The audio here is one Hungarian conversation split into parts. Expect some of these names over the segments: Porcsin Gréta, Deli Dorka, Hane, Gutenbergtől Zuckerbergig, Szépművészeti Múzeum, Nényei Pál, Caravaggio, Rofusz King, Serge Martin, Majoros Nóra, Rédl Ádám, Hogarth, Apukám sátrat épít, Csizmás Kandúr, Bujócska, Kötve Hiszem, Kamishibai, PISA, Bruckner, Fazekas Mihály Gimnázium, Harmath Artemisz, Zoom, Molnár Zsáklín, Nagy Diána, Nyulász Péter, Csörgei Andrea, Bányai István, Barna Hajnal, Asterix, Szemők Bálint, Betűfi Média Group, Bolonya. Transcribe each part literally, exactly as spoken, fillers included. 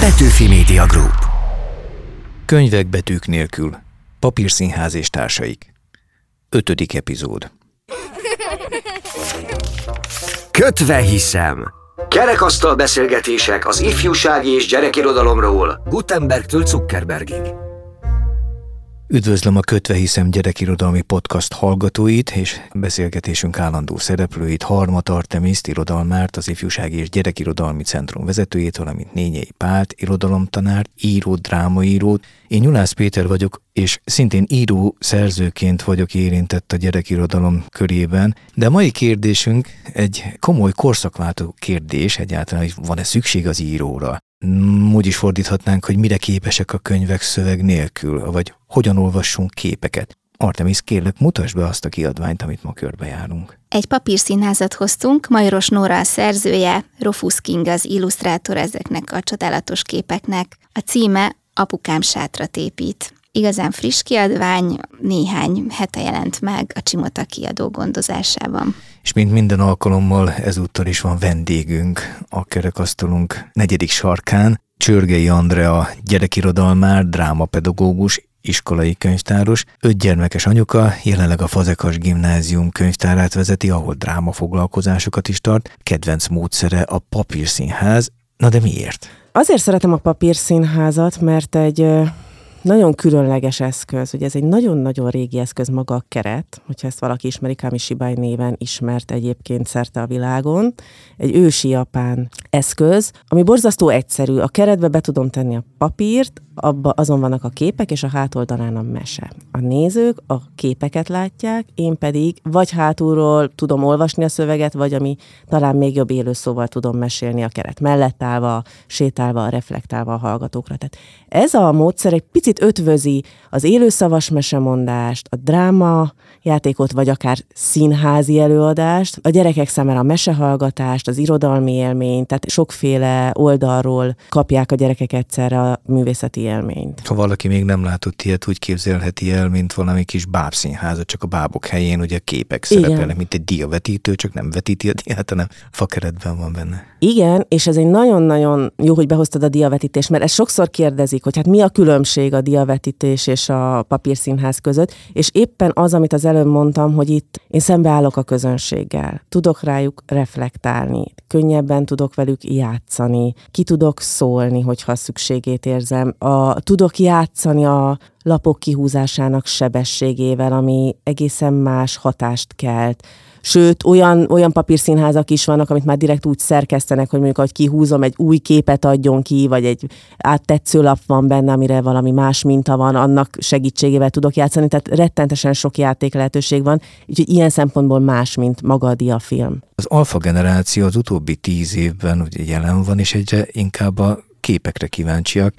Betűfi Média Group. Könyvek betűk nélkül. Papírszínház és társaik. Ötödik epizód. Kötve hiszem. Kerekasztal beszélgetések az ifjúsági és gyerekirodalomról. Gutenbergtől Zuckerbergig. Üdvözlöm a Kötve Hiszem gyerekirodalmi podcast hallgatóit, és beszélgetésünk állandó szereplőit, Harmath Artemiszt, irodalmárt, az Ifjúsági és Gyerekirodalmi Centrum vezetőjét, valamint Nényei Pált, irodalomtanárt, író, drámaírót. Én Nyulász Péter vagyok, és szintén író szerzőként vagyok érintett a gyerekirodalom körében, de mai kérdésünk egy komoly korszakváltó kérdés, egyáltalán, hogy van-e szükség az íróra? Úgy is fordíthatnánk, hogy mire képesek a könyvek szöveg nélkül, vagy hogyan olvassunk képeket. Artemisz, kérlek, mutasd be azt a kiadványt, amit ma körbejárunk. Egy papírszínházat hoztunk, Majoros Nóra a szerzője, Rofusz King az illusztrátor ezeknek a csodálatos képeknek. A címe Apukám sátrat épít. Igazán friss kiadvány, néhány hete jelent meg a Csimota kiadó gondozásában. És mint minden alkalommal ezúttal is van vendégünk a kerekasztalunk negyedik sarkán. Csörgei Andrea gyerekirodalmár, drámapedagógus, iskolai könyvtáros, ötgyermekes anyuka, jelenleg a Fazekas Gimnázium könyvtárát vezeti, ahol drámafoglalkozásokat is tart. Kedvenc módszere a papírszínház. Na de miért? Azért szeretem a papírszínházat, mert egy... nagyon különleges eszköz, ugye ez egy nagyon-nagyon régi eszköz maga a keret, hogyha ezt valaki ismeri, Kamishibai néven ismert egyébként szerte a világon, egy ősi japán eszköz, ami borzasztó egyszerű. A keretbe be tudom tenni a papírt, abba azon vannak a képek, és a hátoldalán a mese. A nézők a képeket látják, én pedig vagy hátulról tudom olvasni a szöveget, vagy ami talán még jobb, élő szóval tudom mesélni a keret mellett állva, sétálva, reflektálva a hallgatókra. Tehát ez a módszer egy picit ötvözi az élőszavas mesemondást, a dráma játékot, vagy akár színházi előadást, a gyerekek számára a mesehallgatást, az irodalmi élményt, tehát sokféle oldalról kapják a gyerekek egyszerre a művészeti élményt. Ha valaki még nem látott ilyet, úgy képzelheti el, mint valami kis bábszínházat, csak a bábok helyén ugye képek szerepelnek, igen, mint egy diavetítő, csak nem vetíti a diát, hanem fakeretben van benne. Igen, és ez egy nagyon-nagyon jó, hogy behoztad a diavetítést, mert ezt sokszor kérdezik, hogy hát mi a különbség a diavetítés és a papírszínház között, és éppen az, amit az előbb mondtam, hogy itt én szembeállok a közönséggel. Tudok rájuk reflektálni, könnyebben tudok velük játszani, ki tudok szólni, hogyha szükségét érzem, a, tudok játszani a lapok kihúzásának sebességével, ami egészen más hatást kelt. Sőt, olyan, olyan papírszínházak is vannak, amit már direkt úgy szerkesztenek, hogy mondjuk, ahogy kihúzom, egy új képet adjon ki, vagy egy áttetsző lap van benne, amire valami más minta van, annak segítségével tudok játszani, tehát rettentesen sok játék lehetőség van, úgyhogy ilyen szempontból más, mint maga a diafilm. Az alfa generáció az utóbbi tíz évben ugye jelen van, és egyre inkább a képekre kíváncsiak.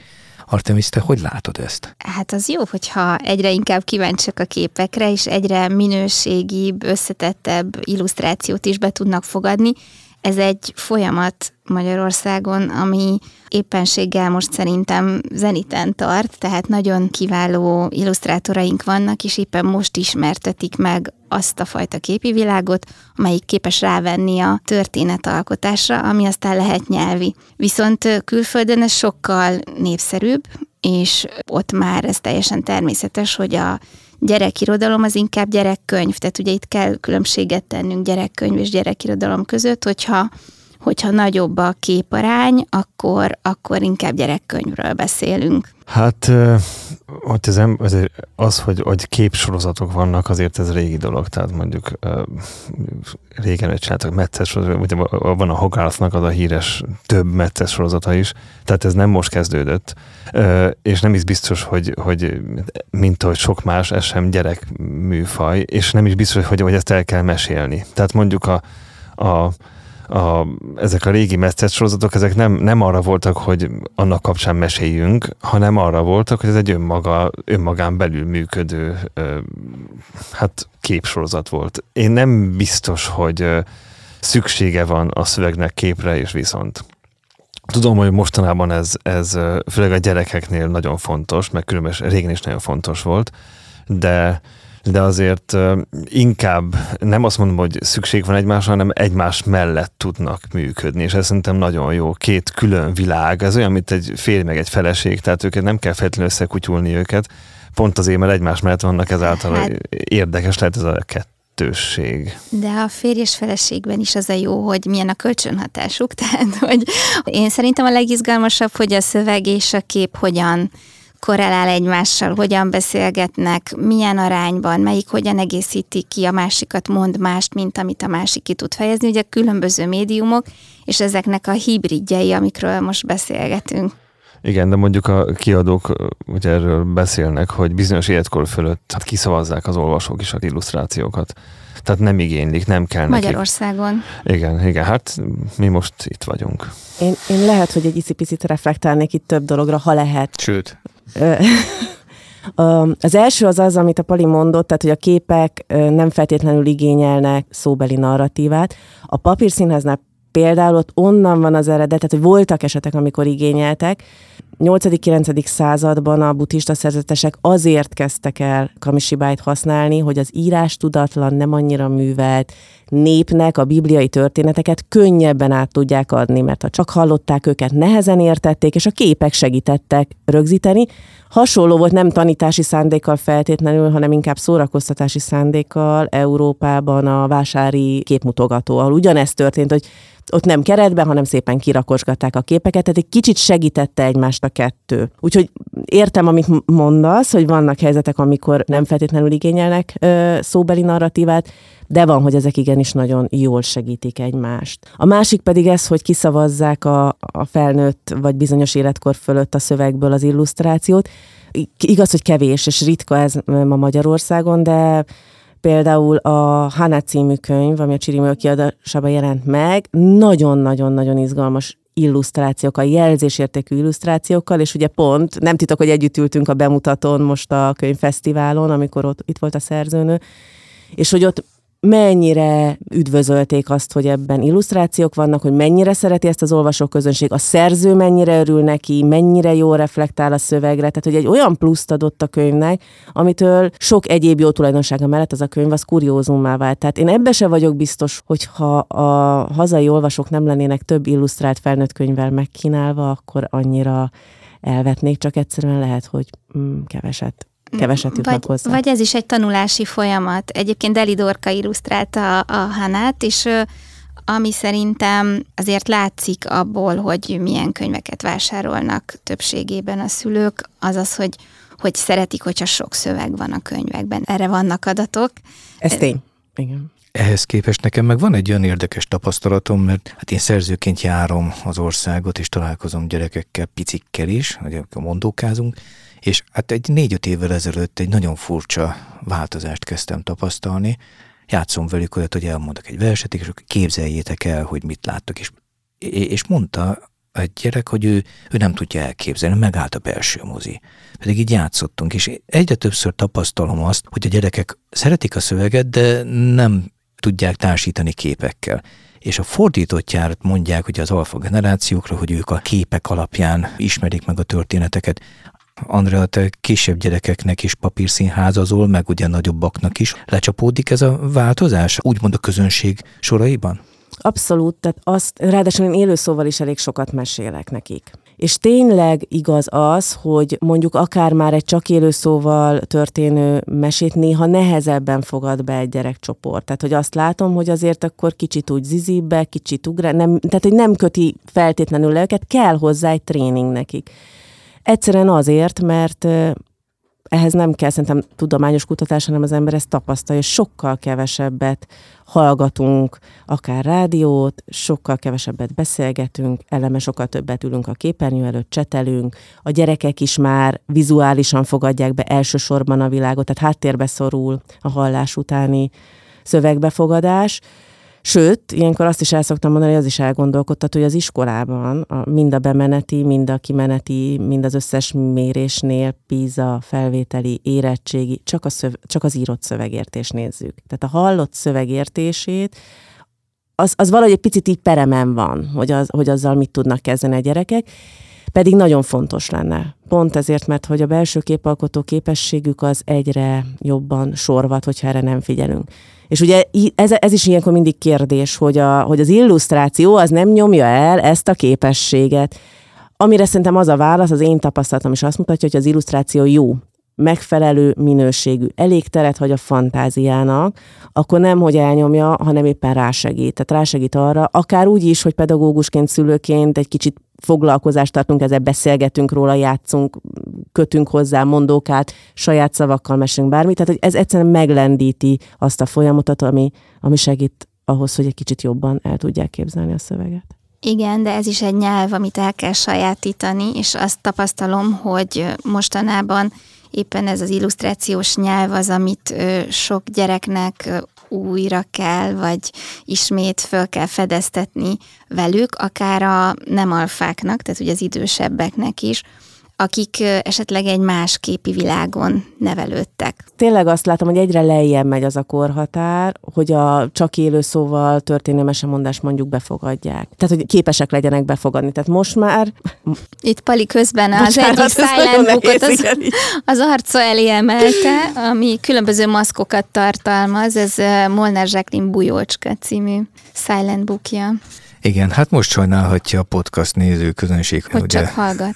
Artemisz, te hogy látod ezt? Hát az jó, hogyha egyre inkább kíváncsiak a képekre, és egyre minőségibb, összetettebb illusztrációt is be tudnak fogadni. Ez egy folyamat Magyarországon, ami éppenséggel most szerintem zeniten tart, tehát nagyon kiváló illusztrátoraink vannak, és éppen most ismertetik meg azt a fajta képi világot, amelyik képes rávenni a történetalkotásra, ami aztán lehet nyelvi. Viszont külföldön ez sokkal népszerűbb, és ott már ez teljesen természetes, hogy a gyerekirodalom az inkább gyerekkönyv, tehát ugye itt kell különbséget tennünk gyerekkönyv és gyerekirodalom között, hogyha hogyha nagyobb a képarány, akkor, akkor inkább gyerekkönyvről beszélünk. Hát az, azért az, hogy, hogy képsorozatok vannak, azért ez régi dolog, tehát mondjuk régen csináltak metszes sorozatot, van a Hogarth-nak az a híres több metszes sorozata is, tehát ez nem most kezdődött, és nem is biztos, hogy, hogy mint ahogy sok más, ez sem gyerekműfaj, és nem is biztos, hogy, hogy ezt el kell mesélni. Tehát mondjuk a, a A, ezek a régi metszes sorozatok, ezek nem, nem arra voltak, hogy annak kapcsán meséljünk, hanem arra voltak, hogy ez egy önmaga, önmagán belül működő ö, hát képsorozat volt. Én nem biztos, hogy ö, szüksége van a szövegnek képre és viszont. Tudom, hogy mostanában ez, ez főleg a gyerekeknél nagyon fontos, meg különösen régen is nagyon fontos volt, de de azért inkább nem azt mondom, hogy szükség van egymásra, hanem egymás mellett tudnak működni, és ez szerintem nagyon jó. Két külön világ, ez olyan, mint egy férj meg egy feleség, tehát őket nem kell feltétlenül összekutyulni őket, pont azért, mert egymás mellett vannak, ezáltal hát, érdekes lehet ez a kettősség. De a férj és feleségben is az a jó, hogy milyen a kölcsönhatásuk, tehát hogy én szerintem a legizgalmasabb, hogy a szöveg és a kép hogyan korrelál egymással, hogyan beszélgetnek, milyen arányban, melyik hogyan egészíti ki a másikat, mond mást, mint amit a másik ki tud fejezni. Ugye különböző médiumok, és ezeknek a hibridjei, amikről most beszélgetünk. Igen, de mondjuk a kiadók ugye erről beszélnek, hogy bizonyos életkor fölött hát kiszavazzák az olvasók is az illusztrációkat. Tehát nem igénylik, nem kell nekik. Magyarországon. Igen, igen, hát mi most itt vagyunk. Én, én lehet, hogy egy icipicit reflektálnék itt több dologra, ha lehet. Sőt. Az első az az, amit a Pali mondott, tehát, hogy a képek nem feltétlenül igényelnek szóbeli narratívát. A papírszínháznál például ott onnan van az eredet, tehát hogy voltak esetek, amikor igényeltek. nyolcadik-kilencedik században a buddhista szerzetesek azért kezdtek el Kamishibájt használni, hogy az írás tudatlan, nem annyira művelt népnek a bibliai történeteket könnyebben át tudják adni, mert ha csak hallották őket, nehezen értették, és a képek segítettek rögzíteni. Hasonló volt nem tanítási szándékkal feltétlenül, hanem inkább szórakoztatási szándékkal Európában a vásári képmutogató, ahol ugyanezt történt, hogy ott nem keretben, hanem szépen kirakosgatták a képeket, tehát egy kicsit segítette egymást a kettő. Úgyhogy értem, amit mondasz, hogy vannak helyzetek, amikor nem feltétlenül igényelnek ö, szóbeli narratívát, de van, hogy ezek igenis nagyon jól segítik egymást. A másik pedig ez, hogy kiszavazzák a, a felnőtt vagy bizonyos életkor fölött a szövegből az illusztrációt. Igaz, hogy kevés és ritka ez ma Magyarországon, de például a Hane című könyv, ami a Csiri Mölk kiadásában jelent meg, nagyon-nagyon-nagyon izgalmas illusztrációkkal, jelzésértékű illusztrációkkal, és ugye pont, nem titok, hogy együtt ültünk a bemutatón most a könyvfesztiválon, amikor ott, itt volt a szerzőnő, és hogy ott mennyire üdvözölték azt, hogy ebben illusztrációk vannak, hogy mennyire szereti ezt az olvasóközönség, a szerző mennyire örül neki, mennyire jól reflektál a szövegre, tehát hogy egy olyan pluszt adott a könyvnek, amitől sok egyéb jó tulajdonsága mellett az a könyv az kuriózummá vált. Tehát én ebbe se vagyok biztos, hogyha a hazai olvasók nem lennének több illusztrált felnőtt könyvvel megkínálva, akkor annyira elvetnék, csak egyszerűen lehet, hogy mm, keveset. Keveset jutnak hozzá. Vagy ez is egy tanulási folyamat. Egyébként Deli Dorka illusztrálta a, a Hanát, és ami szerintem azért látszik abból, hogy milyen könyveket vásárolnak többségében a szülők, az az, hogy, hogy szeretik, hogyha sok szöveg van a könyvekben. Erre vannak adatok. Ez tény. Igen. Ehhez képest nekem meg van egy olyan érdekes tapasztalatom, mert hát én szerzőként járom az országot, és találkozom gyerekekkel, picikkel is, ugye mondókázunk, és hát egy négy-öt évvel ezelőtt egy nagyon furcsa változást kezdtem tapasztalni. Játszom velük olyat, hogy elmondok egy verset, és képzeljétek el, hogy mit láttok. És, és mondta egy gyerek, hogy ő, ő nem tudja elképzelni, megállt a belső mozi. Pedig így játszottunk, és egyre többször tapasztalom azt, hogy a gyerekek szeretik a szöveget, de nem tudják társítani képekkel. És a fordítottjára mondják ugye az alfa generációkra, hogy ők a képek alapján ismerik meg a történeteket. Andrea, te kisebb gyerekeknek is papírszínházazol, meg ugye nagyobbaknak is. Lecsapódik ez a változás, úgymond a közönség soraiban? Abszolút, tehát azt ráadásul én élőszóval is elég sokat mesélek nekik. És tényleg igaz az, hogy mondjuk akár már egy csak élőszóval történő mesét néha nehezebben fogad be egy gyerekcsoport. Tehát, hogy azt látom, hogy azért akkor kicsit úgy zizibbe, kicsit ugrál, nem, tehát, hogy nem köti feltétlenül le őket, kell hozzá egy tréning nekik. Egyszerűen azért, mert ehhez nem kell szerintem tudományos kutatás, hanem az ember ezt tapasztalja, sokkal kevesebbet hallgatunk, akár rádiót, sokkal kevesebbet beszélgetünk, eleme sokkal többet ülünk a képernyő előtt, csetelünk, a gyerekek is már vizuálisan fogadják be elsősorban a világot, tehát háttérbe szorul a hallás utáni szövegbefogadás. Sőt, ilyenkor azt is el szoktam mondani, hogy az is elgondolkodtat, hogy az iskolában a, mind a bemeneti, mind a kimeneti, mind az összes mérésnél, PISA, felvételi, érettségi, csak, a szöv, csak az írott szövegértést nézzük. Tehát a hallott szövegértését, az, az valahogy egy picit így peremen van, hogy, az, hogy azzal mit tudnak kezdeni a gyerekek, pedig nagyon fontos lenne pont ezért, mert hogy a belső képalkotó képességük az egyre jobban sorvad, hogyha erre nem figyelünk. És ugye ez, ez is ilyenkor mindig kérdés, hogy, a, hogy az illusztráció az nem nyomja el ezt a képességet, amire szerintem az a válasz, az én tapasztalatom is azt mutatja, hogy az illusztráció jó, megfelelő minőségű, elég teret hagy a fantáziának, akkor nem, hogy elnyomja, hanem éppen rásegít. Tehát rásegít arra, akár úgy is, hogy pedagógusként, szülőként egy kicsit foglalkozást tartunk, ezzel beszélgetünk róla, játszunk, kötünk hozzá mondókát, saját szavakkal mesélünk bármit. Tehát hogy ez egyszerűen meglendíti azt a folyamatot, ami, ami segít ahhoz, hogy egy kicsit jobban el tudják képzelni a szöveget. Igen, de ez is egy nyelv, amit el kell sajátítani, és azt tapasztalom, hogy mostanában éppen ez az illusztrációs nyelv az, amit sok gyereknek újra kell, vagy ismét föl kell fedeztetni velük, akár a nem alfáknak, tehát ugye az idősebbeknek is, akik esetleg egy más képi világon nevelődtek. Tényleg azt látom, hogy egyre lejjebb megy az a korhatár, hogy a csak élő szóval történő mesemondást mondjuk befogadják. Tehát, hogy képesek legyenek befogadni. Tehát most már... Itt Pali közben az egyik szájlánbukot az, az arca elé emelte, ami különböző maszkokat tartalmaz. Ez Molnár Zsáklín Bujócska című silent bookja. Igen, hát most sajnálhatja a podcast nézőközönség. Hogy ugye? Csak hallgat.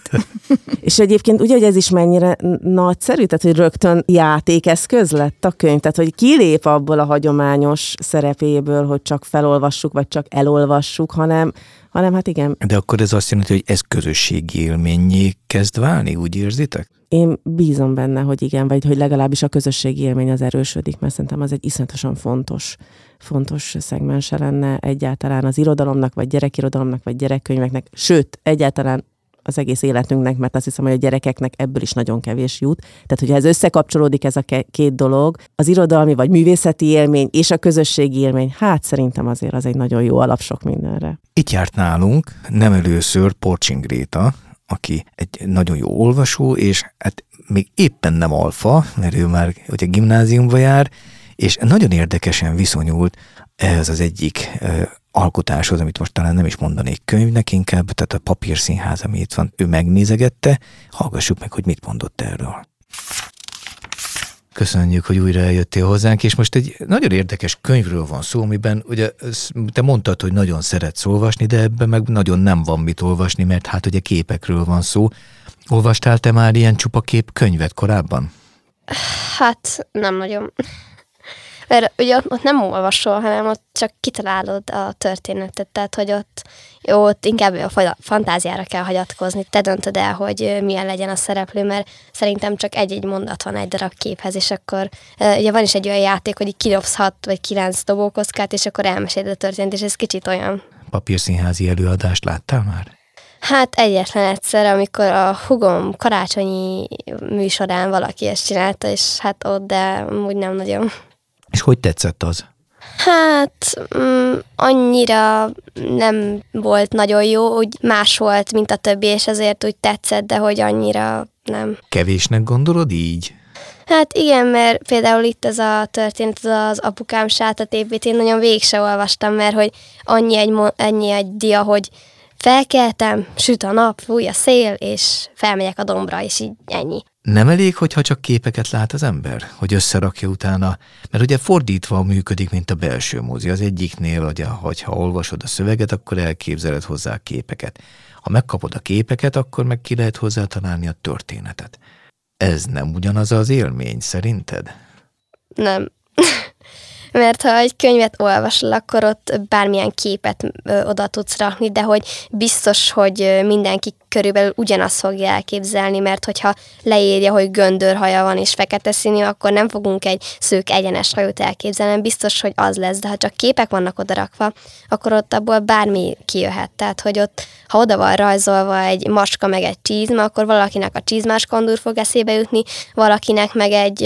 És egyébként ugye, hogy ez is mennyire nagyszerű, tehát hogy rögtön játékeszköz lett a könyv, tehát hogy kilép abból a hagyományos szerepéből, hogy csak felolvassuk, vagy csak elolvassuk, hanem, hanem hát igen. De akkor ez azt jelenti, hogy ez közösségi élménnyé kezd válni, úgy érzitek? Én bízom benne, hogy igen, vagy hogy legalábbis a közösségi élmény az erősödik, mert szerintem az egy iszonyatosan fontos, fontos szegmense lenne egyáltalán az irodalomnak, vagy gyerekirodalomnak, vagy gyerekkönyveknek, sőt, egyáltalán az egész életünknek, mert azt hiszem, hogy a gyerekeknek ebből is nagyon kevés jut. Tehát, hogyha ez összekapcsolódik ez a két dolog, az irodalmi vagy művészeti élmény és a közösségi élmény, hát szerintem azért az egy nagyon jó alap sok mindenre. Itt járt nálunk nem először Porcsin Gréta, aki egy nagyon jó olvasó, és hát még éppen nem alfa, mert ő már ugye gimnáziumba jár, és nagyon érdekesen viszonyult ehhez az egyik eh, alkotáshoz, amit most talán nem is mondanék könyvnek inkább, tehát a Papírszínház, ami itt van, ő megnézegette. Hallgassuk meg, hogy mit mondott erről. Köszönjük, hogy újra eljöttél hozzánk, és most egy nagyon érdekes könyvről van szó, amiben ugye te mondtad, hogy nagyon szeretsz olvasni, de ebben meg nagyon nem van mit olvasni, mert hát ugye képekről van szó. Olvastál te már ilyen csupa kép könyvet korábban? Hát nem nagyon. Mert ugye ott, ott nem olvasol, hanem ott csak kitalálod a történetet, tehát hogy ott, ott inkább a fantáziára kell hagyatkozni. Te döntöd el, hogy milyen legyen a szereplő, mert szerintem csak egy-egy mondat van egy darab képhez, és akkor ugye van is egy olyan játék, hogy kidobsz hat vagy kilenc dobókockát, és akkor elmeséled a történet, és ez kicsit olyan. Papírszínházi előadást láttál már? Hát egyetlen egyszer, amikor a hugom karácsonyi műsorán valaki ezt csinálta, és hát ott, de úgy nem nagyon... És hogy tetszett az? Hát mm, annyira nem volt nagyon jó, úgy más volt, mint a többi, és azért úgy tetszett, de hogy annyira nem. Kevésnek gondolod így? Hát igen, mert például itt ez a történet, az, az apukám sátat épít, én nagyon végig se olvastam, mert hogy annyi egy, annyi egy dia, hogy felkeltem, süt a nap, fúj a szél, és felmegyek a dombra, és így ennyi. Nem elég, hogyha csak képeket lát az ember, hogy összerakja utána, mert ugye fordítva működik, mint a belső mozi. Az egyiknél, hogy ha olvasod a szöveget, akkor elképzeled hozzá a képeket. Ha megkapod a képeket, akkor meg ki lehet hozzá találni a történetet. Ez nem ugyanaz az élmény, szerinted? Nem. Mert ha egy könyvet olvasol, akkor ott bármilyen képet oda tudsz rakni, de hogy biztos, hogy mindenki körülbelül ugyanazt fogja elképzelni, mert hogyha leírja, hogy göndörhaja van és fekete színű, akkor nem fogunk egy szők egyenes hajót elképzelni, biztos, hogy az lesz, de ha csak képek vannak odarakva, akkor ott abból bármi kijöhet. Tehát, hogy ott, ha oda van rajzolva egy macska meg egy csizma, akkor valakinek a Csizmás Kandúr fog eszébe jutni, valakinek meg egy...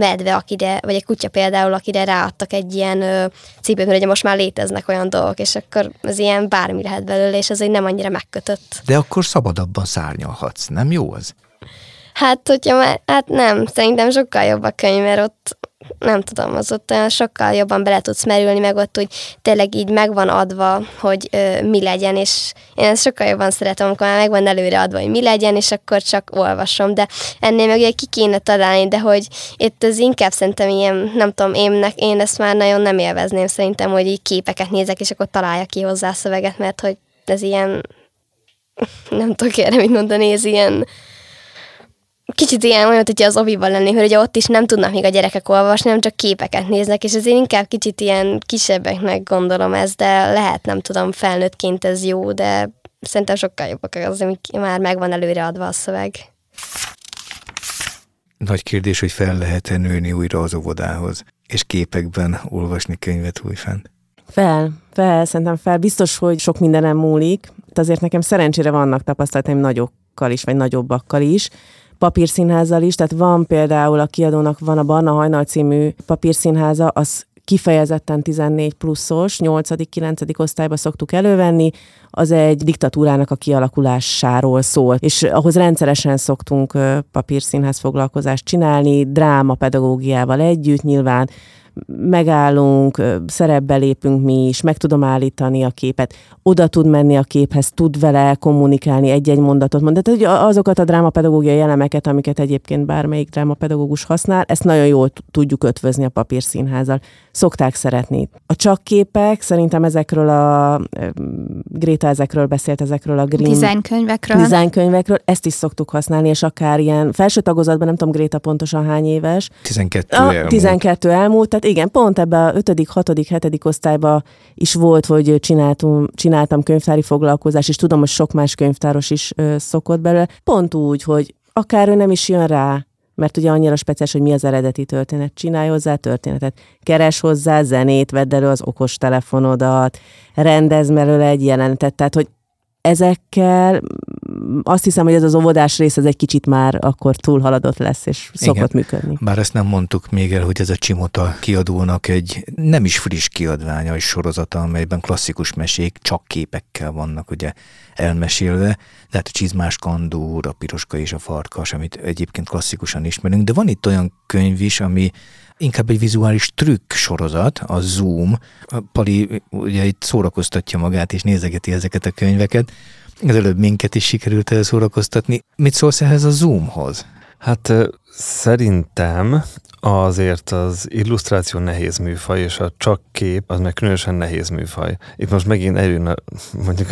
medve, akire, vagy egy kutya például, akire ráadtak egy ilyen cipőt, mert ugye most már léteznek olyan dolgok, és akkor az ilyen bármi lehet belőle, és az így nem annyira megkötött. De akkor szabadabban szárnyalhatsz, nem jó az? Hát, hogyha már, hát nem, szerintem sokkal jobb a könyv, mert ott nem tudom, az ott sokkal jobban bele tudsz merülni, meg ott úgy tényleg így meg van adva, hogy ö, mi legyen, és én ezt sokkal jobban szeretem, amikor már meg van előre adva, hogy mi legyen, és akkor csak olvasom, de ennél meg ugye ki kéne találni, de hogy itt az inkább szerintem ilyen, nem tudom, énnek, én ezt már nagyon nem élvezném szerintem, hogy így képeket nézek, és akkor találja ki hozzá a szöveget, mert hogy ez ilyen, nem tudok erre mit mondani, ez ilyen kicsit ilyen olyan, hogyha az ovival lennék, hogy ugye ott is nem tudnak még a gyerekek olvasni, hanem csak képeket néznek, és ezért inkább kicsit ilyen kisebbeknek gondolom ezt, de lehet, nem tudom, felnőttként ez jó, de szerintem sokkal jobbak az, amik már megvan előre adva a szöveg. Nagy kérdés, hogy fel lehet-e nőni újra az óvodához, és képekben olvasni könyvet újfent? Fel, fel, szerintem fel. Biztos, hogy sok mindenem múlik, de azért nekem szerencsére vannak tapasztalataim nagyokkal is, vagy nagyobbakkal is, papírszínházzal is, tehát van például a kiadónak van a Barna Hajnal című papírszínháza, az kifejezetten tizennégy pluszos, nyolcadik-kilencedik osztályba szoktuk elővenni, az egy diktatúrának a kialakulásáról szól, és ahhoz rendszeresen szoktunk papírszínház foglalkozást csinálni, drámapedagógiával együtt nyilván, megállunk, szerepbe lépünk mi is, meg tudom állítani a képet, oda tud menni a képhez, tud vele kommunikálni, egy-egy mondatot mond. Tehát hogy azokat a drámapedagógiai elemeket, amiket egyébként bármelyik drámapedagógus használ, ezt nagyon jól tudjuk ötvözni a papírszínházzal. Szokták szeretni. A csak képek, szerintem ezekről a Gréta ezekről beszélt, ezekről a green dizájnkönyvekről. Dizájnkönyvekről, ezt is szoktuk használni, és akár ilyen felső tagozatban, nem tudom Gréta pontosan hány éves. tizenkettő elmúlt. tizenkettő elmúlt, tehát igen, pont ebben a ötödik-hatodik-hetedik osztályban is volt, hogy csináltam, csináltam könyvtári foglalkozást, és tudom, hogy sok más könyvtáros is ö, szokott belőle. Pont úgy, hogy akár ő nem is jön rá, mert ugye annyira speciális, hogy mi az eredeti történet. Csinálj hozzá történetet, keres hozzá zenét, vedd elő az okostelefonodat, rendezd belőle egy jelenetet, tehát hogy ezekkel azt hiszem, hogy ez az óvodás rész, ez egy kicsit már akkor túlhaladott lesz, és szokott igen, működni. Bár ezt nem mondtuk még el, hogy ez a Csimota kiadónak egy nem is friss kiadványa, egy sorozata, amelyben klasszikus mesék csak képekkel vannak ugye elmesélve. Tehát a Csizmás Kandúr, a Piroska és a Farkas, amit egyébként klasszikusan ismerünk, de van itt olyan könyv is, ami inkább egy vizuális trükk sorozat, a Zoom. A Pali ugye itt szórakoztatja magát, és nézegeti ezeket a könyveket. Az előbb minket is sikerült el szórakoztatni. Mit szólsz ehhez a Zoomhoz? Hát szerintem azért az illusztráció nehéz műfaj, és a csak kép az meg különösen nehéz műfaj. Itt most megint eljön a, mondjuk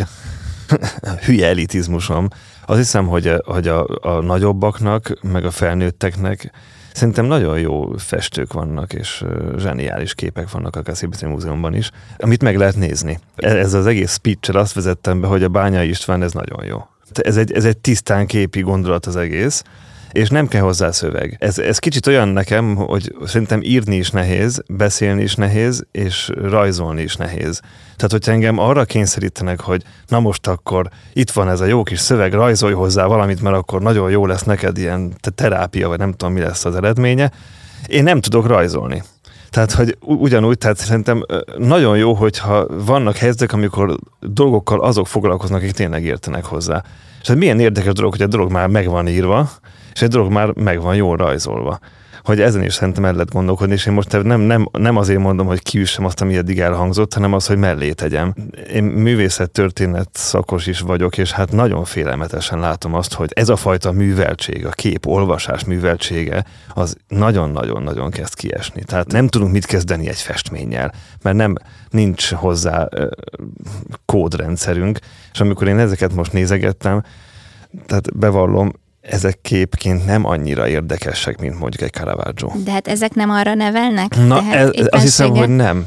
a hülye elitizmusom. Azt hiszem, hogy a, hogy a, a nagyobbaknak, meg a felnőtteknek szerintem nagyon jó festők vannak, és zseniális képek vannak akár a Szépművészeti Múzeumban is, amit meg lehet nézni. Ez az egész speech-el azt vezettem be, hogy a Bányai István ez nagyon jó. Ez egy, ez egy tisztán képi gondolat az egész, és nem kell hozzá szöveg. Ez, ez kicsit olyan nekem, hogy szerintem írni is nehéz, beszélni is nehéz, és rajzolni is nehéz. Tehát, hogyha engem arra kényszerítenek, hogy na most akkor itt van ez a jó kis szöveg, rajzolj hozzá valamit, mert akkor nagyon jó lesz neked ilyen terápia, vagy nem tudom, mi lesz az eredménye. Én nem tudok rajzolni. Tehát, hogy ugyanúgy, tehát szerintem nagyon jó, hogyha vannak helyzetek, amikor dolgokkal azok foglalkoznak, akik tényleg értenek hozzá. És hát milyen érdekes dolog, hogy a dolog már meg van írva, és egy dolog már meg van jól rajzolva. Hogy ezen is szerintem el lehet gondolkodni, és én most nem, nem, nem azért mondom, hogy kiüssem azt, ami eddig elhangzott, hanem az, hogy mellé tegyem. Én művészettörténet szakos is vagyok, és hát nagyon félelmetesen látom azt, hogy ez a fajta műveltség, a kép olvasás műveltsége, az nagyon-nagyon-nagyon kezd kiesni. Tehát nem tudunk mit kezdeni egy festménnyel, mert nem, nincs hozzá ö, kódrendszerünk, és amikor én ezeket most nézegettem, tehát bevallom, ezek képként nem annyira érdekesek, mint mondjuk egy Caravaggio. De hát ezek nem arra nevelnek? Na, ez, éppensége... azt hiszem, hogy nem.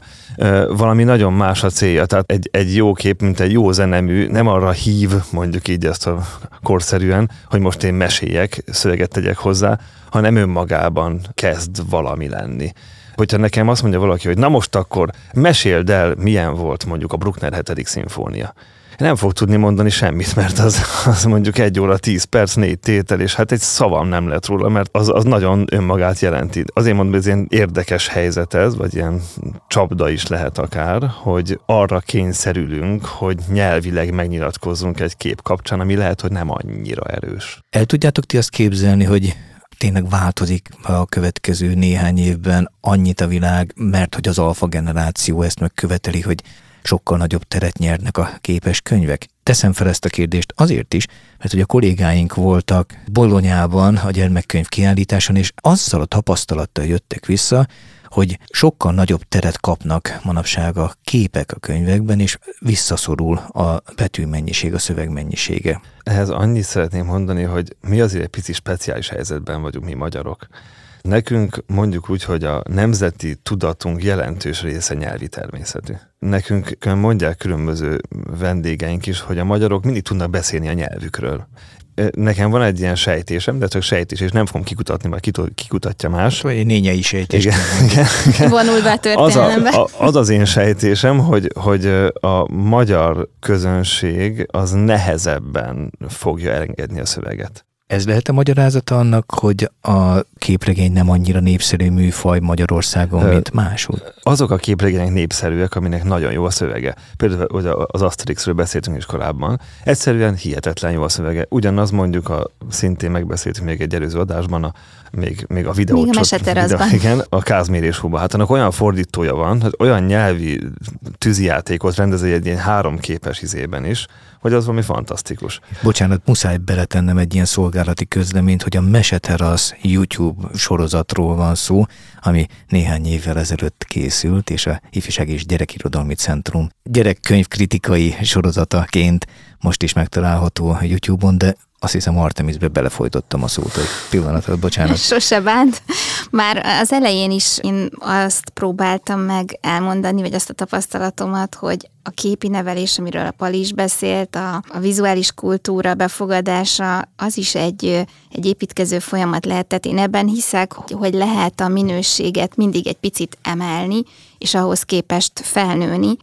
Valami nagyon más a célja. Tehát egy, egy jó kép, mint egy jó zenemű, nem arra hív, mondjuk így ezt a korszerűen, hogy most én meséljek, szöveget tegyek hozzá, hanem önmagában kezd valami lenni. Hogyha nekem azt mondja valaki, hogy na most akkor meséld el, milyen volt mondjuk a Bruckner hetedik szimfónia. Nem fog tudni mondani semmit, mert az, az mondjuk egy óra, tíz perc, négy tétel, és hát egy szavam nem lett róla, mert az, az nagyon önmagát jelenti. Azért mondom, hogy ez ilyen érdekes helyzet ez, vagy ilyen csapda is lehet akár, hogy arra kényszerülünk, hogy nyelvileg megnyilatkozzunk egy kép kapcsán, ami lehet, hogy nem annyira erős. El tudjátok ti azt képzelni, hogy tényleg változik a következő néhány évben annyit a világ, mert hogy az alfa generáció ezt megköveteli, hogy sokkal nagyobb teret nyernek a képes könyvek. Teszem fel ezt a kérdést azért is, mert hogy a kollégáink voltak Bolonyában a gyermekkönyv kiállításon, és azzal a tapasztalattal jöttek vissza, hogy sokkal nagyobb teret kapnak manapság a képek a könyvekben, és visszaszorul a betűmennyiség, a szövegmennyisége. Ehhez annyit szeretném mondani, hogy mi azért egy pici speciális helyzetben vagyunk mi magyarok. Nekünk mondjuk úgy, hogy a nemzeti tudatunk jelentős része nyelvi természetű. Nekünk mondják különböző vendégeink is, hogy a magyarok mindig tudnak beszélni a nyelvükről. Nekem van egy ilyen sejtésem, de csak sejtés, és nem fogom kikutatni, majd kikutatja más. Vagy nényei sejtés. Igen, igen, igen. Vonulva történelembe. Az, az az én sejtésem, hogy, hogy a magyar közönség az nehezebben fogja elengedni a szöveget. Ez lehet a magyarázata annak, hogy a képregény nem annyira népszerű műfaj Magyarországon, Ö, mint máshol? Azok a képregények népszerűek, aminek nagyon jó a szövege. Például az Asterixről beszéltünk is korábban. Egyszerűen hihetetlen jó a szövege. Ugyanaz mondjuk, a, szintén megbeszéltünk még egy előző adásban, a, még, még a videót. Még a Meseterazban. Igen, a Kázmér és Húba. Hát annak olyan fordítója van, hogy olyan nyelvi tűzijátékot rendez egy ilyen három képes izében is, hogy az valami fantasztikus. Bocsánat, muszáj beletennem egy ilyen szolgálati közleményt, hogy a Mesetera YouTube sorozatról van szó, ami néhány évvel ezelőtt készült, és a Ifjúsági és Gyerekirodalmi Centrum gyerekkönyvkritikai sorozataként most is megtalálható a YouTube-on, de azt hiszem Artemiszbe belefojtottam a szót, hogy pillanatot, bocsánat. Sose bánt. Már az elején is én azt próbáltam meg elmondani, vagy azt a tapasztalatomat, hogy a képi nevelés, amiről a Pali is beszélt, a, a vizuális kultúra befogadása, az is egy, egy építkező folyamat lehetett. Én ebben hiszek, hogy lehet a minőséget mindig egy picit emelni, és ahhoz képest felnőni.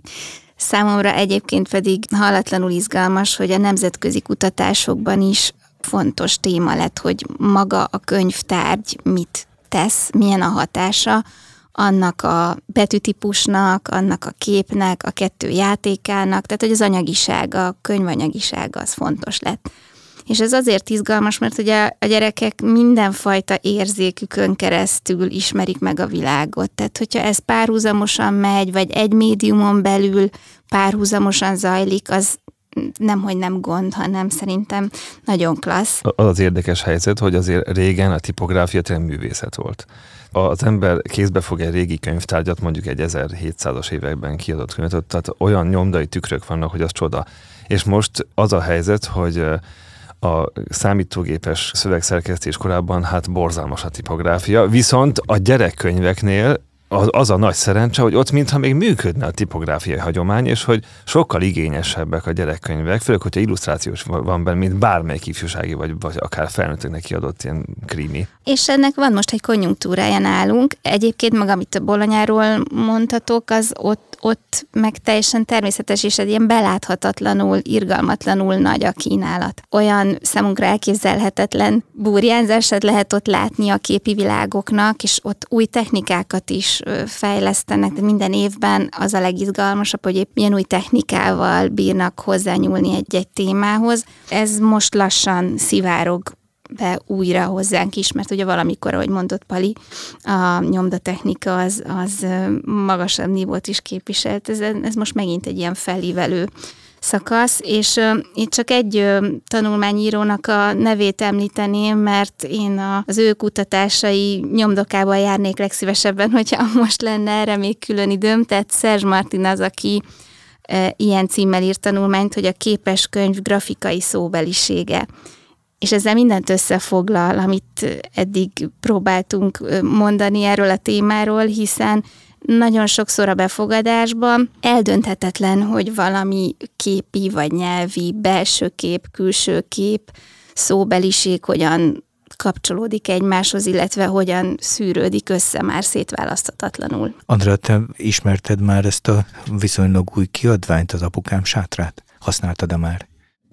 Számomra egyébként pedig hallatlanul izgalmas, hogy a nemzetközi kutatásokban is fontos téma lett, hogy maga a könyvtárgy mit tesz, milyen a hatása annak a betűtípusnak, annak a képnek, a kettő játékának, tehát hogy az anyagisága, a könyvanyagisága az fontos lett. És ez azért izgalmas, mert ugye a gyerekek mindenfajta érzékükön keresztül ismerik meg a világot. Tehát, hogyha ez párhuzamosan megy, vagy egy médiumon belül párhuzamosan zajlik, az nemhogy nem gond, hanem szerintem nagyon klassz. Az az érdekes helyzet, hogy azért régen a tipográfia tényleg művészet volt. Az ember kézbe fog egy régi könyvtárgyat, mondjuk egy ezerhétszázas években kiadott könyvet, tehát olyan nyomdai tükrök vannak, hogy az csoda. És most az a helyzet, hogy a számítógépes szövegszerkesztés korábban hát borzalmas a tipográfia, viszont a gyerekkönyveknél az, az a nagy szerencse, hogy ott mintha még működne a tipográfiai hagyomány, és hogy sokkal igényesebbek a gyerekkönyvek, főleg, hogyha illusztrációs van benne, mint bármelyik ifjúsági, vagy, vagy akár felnőtteknek kiadott ilyen krimi. És ennek van most egy konjunktúrája nálunk. Egyébként maga, amit a Bolonyáról mondhatok, az ott, ott meg teljesen természetes, és egy ilyen beláthatatlanul, irgalmatlanul nagy a kínálat. Olyan számunkra elképzelhetetlen burjánzását lehet ott látni a képi világoknak, és ott új technikákat is fejlesztenek, de minden évben az a legizgalmasabb, hogy épp milyen új technikával bírnak hozzányúlni egy-egy témához. Ez most lassan szivárog be újra hozzánk is, mert ugye valamikor, ahogy mondott Pali, a nyomdatechnika az, az magasabb nívót is képviselt. Ez, ez most megint egy ilyen felívelő szakasz, és uh, itt csak egy uh, tanulmányírónak a nevét említeném, mert én a, az ő kutatásai nyomdokában járnék legszívesebben, hogyha most lenne erre még külön időm, tehát Serge Martin az, aki uh, ilyen címmel írt tanulmányt, hogy a képes könyv grafikai szóbelisége. És ezzel mindent összefoglal, amit eddig próbáltunk mondani erről a témáról, hiszen nagyon sokszor a befogadásban eldönthetetlen, hogy valami képi vagy nyelvi, belső kép, külső kép, szóbeliség hogyan kapcsolódik egymáshoz, illetve hogyan szűrődik össze már szétválaszthatatlanul. Andrea, te ismerted már ezt a viszonylag új kiadványt, az Apukám sátrát? Használtad-e már?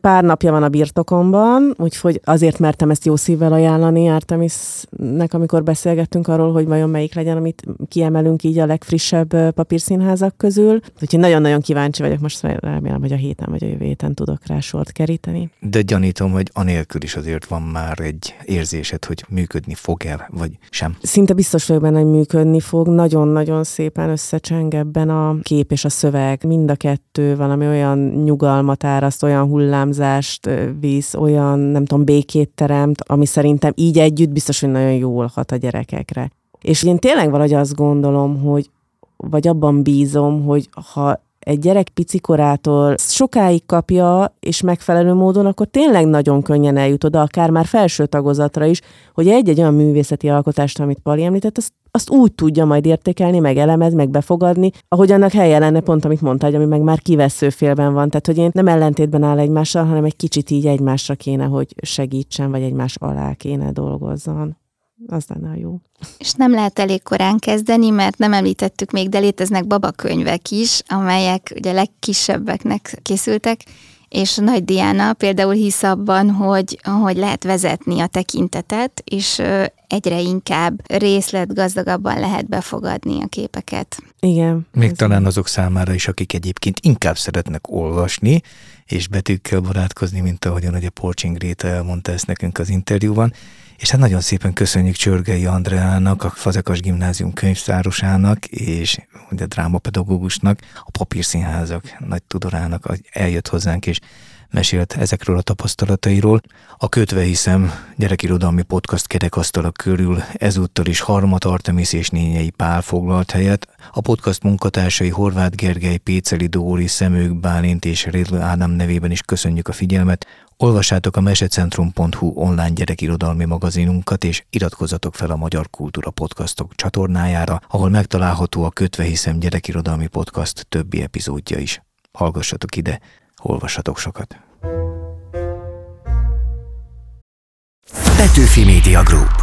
pár napja van a birtokomban, úgyhogy azért mertem ezt jó szívvel ajánlani Artemisznek, amikor beszélgettünk arról, hogy vajon melyik legyen, amit kiemelünk így a legfrissebb papírszínházak közül. Úgyhogy nagyon-nagyon kíváncsi vagyok, most remélem, hogy a héten vagy a jövő héten tudok rá sort keríteni. De gyanítom, hogy anélkül is azért van már egy érzésed, hogy működni fog-e, vagy sem. Szinte biztos vagyok benne, hogy működni fog. Nagyon-nagyon szépen összecseng ebben a kép és a szöveg. Mind a kettő valami olyan nyugalmat áraszt, olyan hullámzást visz, olyan, nem tudom, békét teremt, ami szerintem így együtt biztos, hogy nagyon jól hat a gyerekekre. És én tényleg valahogy azt gondolom, hogy, vagy abban bízom, hogy ha egy gyerek picikorától sokáig kapja, és megfelelő módon, akkor tényleg nagyon könnyen eljut oda, akár már felső tagozatra is, hogy egy-egy olyan művészeti alkotást, amit Pali említett, azt, azt úgy tudja majd értékelni, meg elemezni, meg befogadni, ahogy annak helye lenne pont, amit mondta, hogy ami meg már kivesző félben van. Tehát, hogy én nem ellentétben áll egymással, hanem egy kicsit így egymásra kéne, hogy segítsen, vagy egymás alá kéne dolgozzon. Az lenne jó. És nem lehet elég korán kezdeni, mert nem említettük még, de léteznek babakönyvek is, amelyek ugye legkisebbeknek készültek, és Nagy Diána például hisz abban, hogy, hogy lehet vezetni a tekintetet, és egyre inkább részletgazdagabban lehet befogadni a képeket. Igen. Még ez talán azok számára is, akik egyébként inkább szeretnek olvasni, és betűkkel barátkozni, mint ahogyan a Porcsin Gréta elmondta ezt nekünk az interjúban. És hát nagyon szépen köszönjük Csörgei Andreának, a Fazekas Gimnázium könyvtárosának, és ugye drámapedagógusnak, a papírszínházak nagy tudorának eljött hozzánk, és mesélt ezekről a tapasztalatairól. A Kötve Hiszem gyerekirodalmi podcast kerekasztala körül ezúttal is Harmath Artemisz és Nényei Pál foglalt helyet. A podcast munkatársai Horváth Gergely, Péceli Dóri, Szemők Bálint és Rédl Ádám nevében is köszönjük a figyelmet. Olvassátok a mesecentrum pont hu online gyerekirodalmi magazinunkat, és iratkozzatok fel a Magyar Kultúra Podcastok csatornájára, ahol megtalálható a Kötve Hiszem gyerekirodalmi podcast többi epizódja is. Hallgassatok ide! Olvassatok sokat. Betűfi Média Group.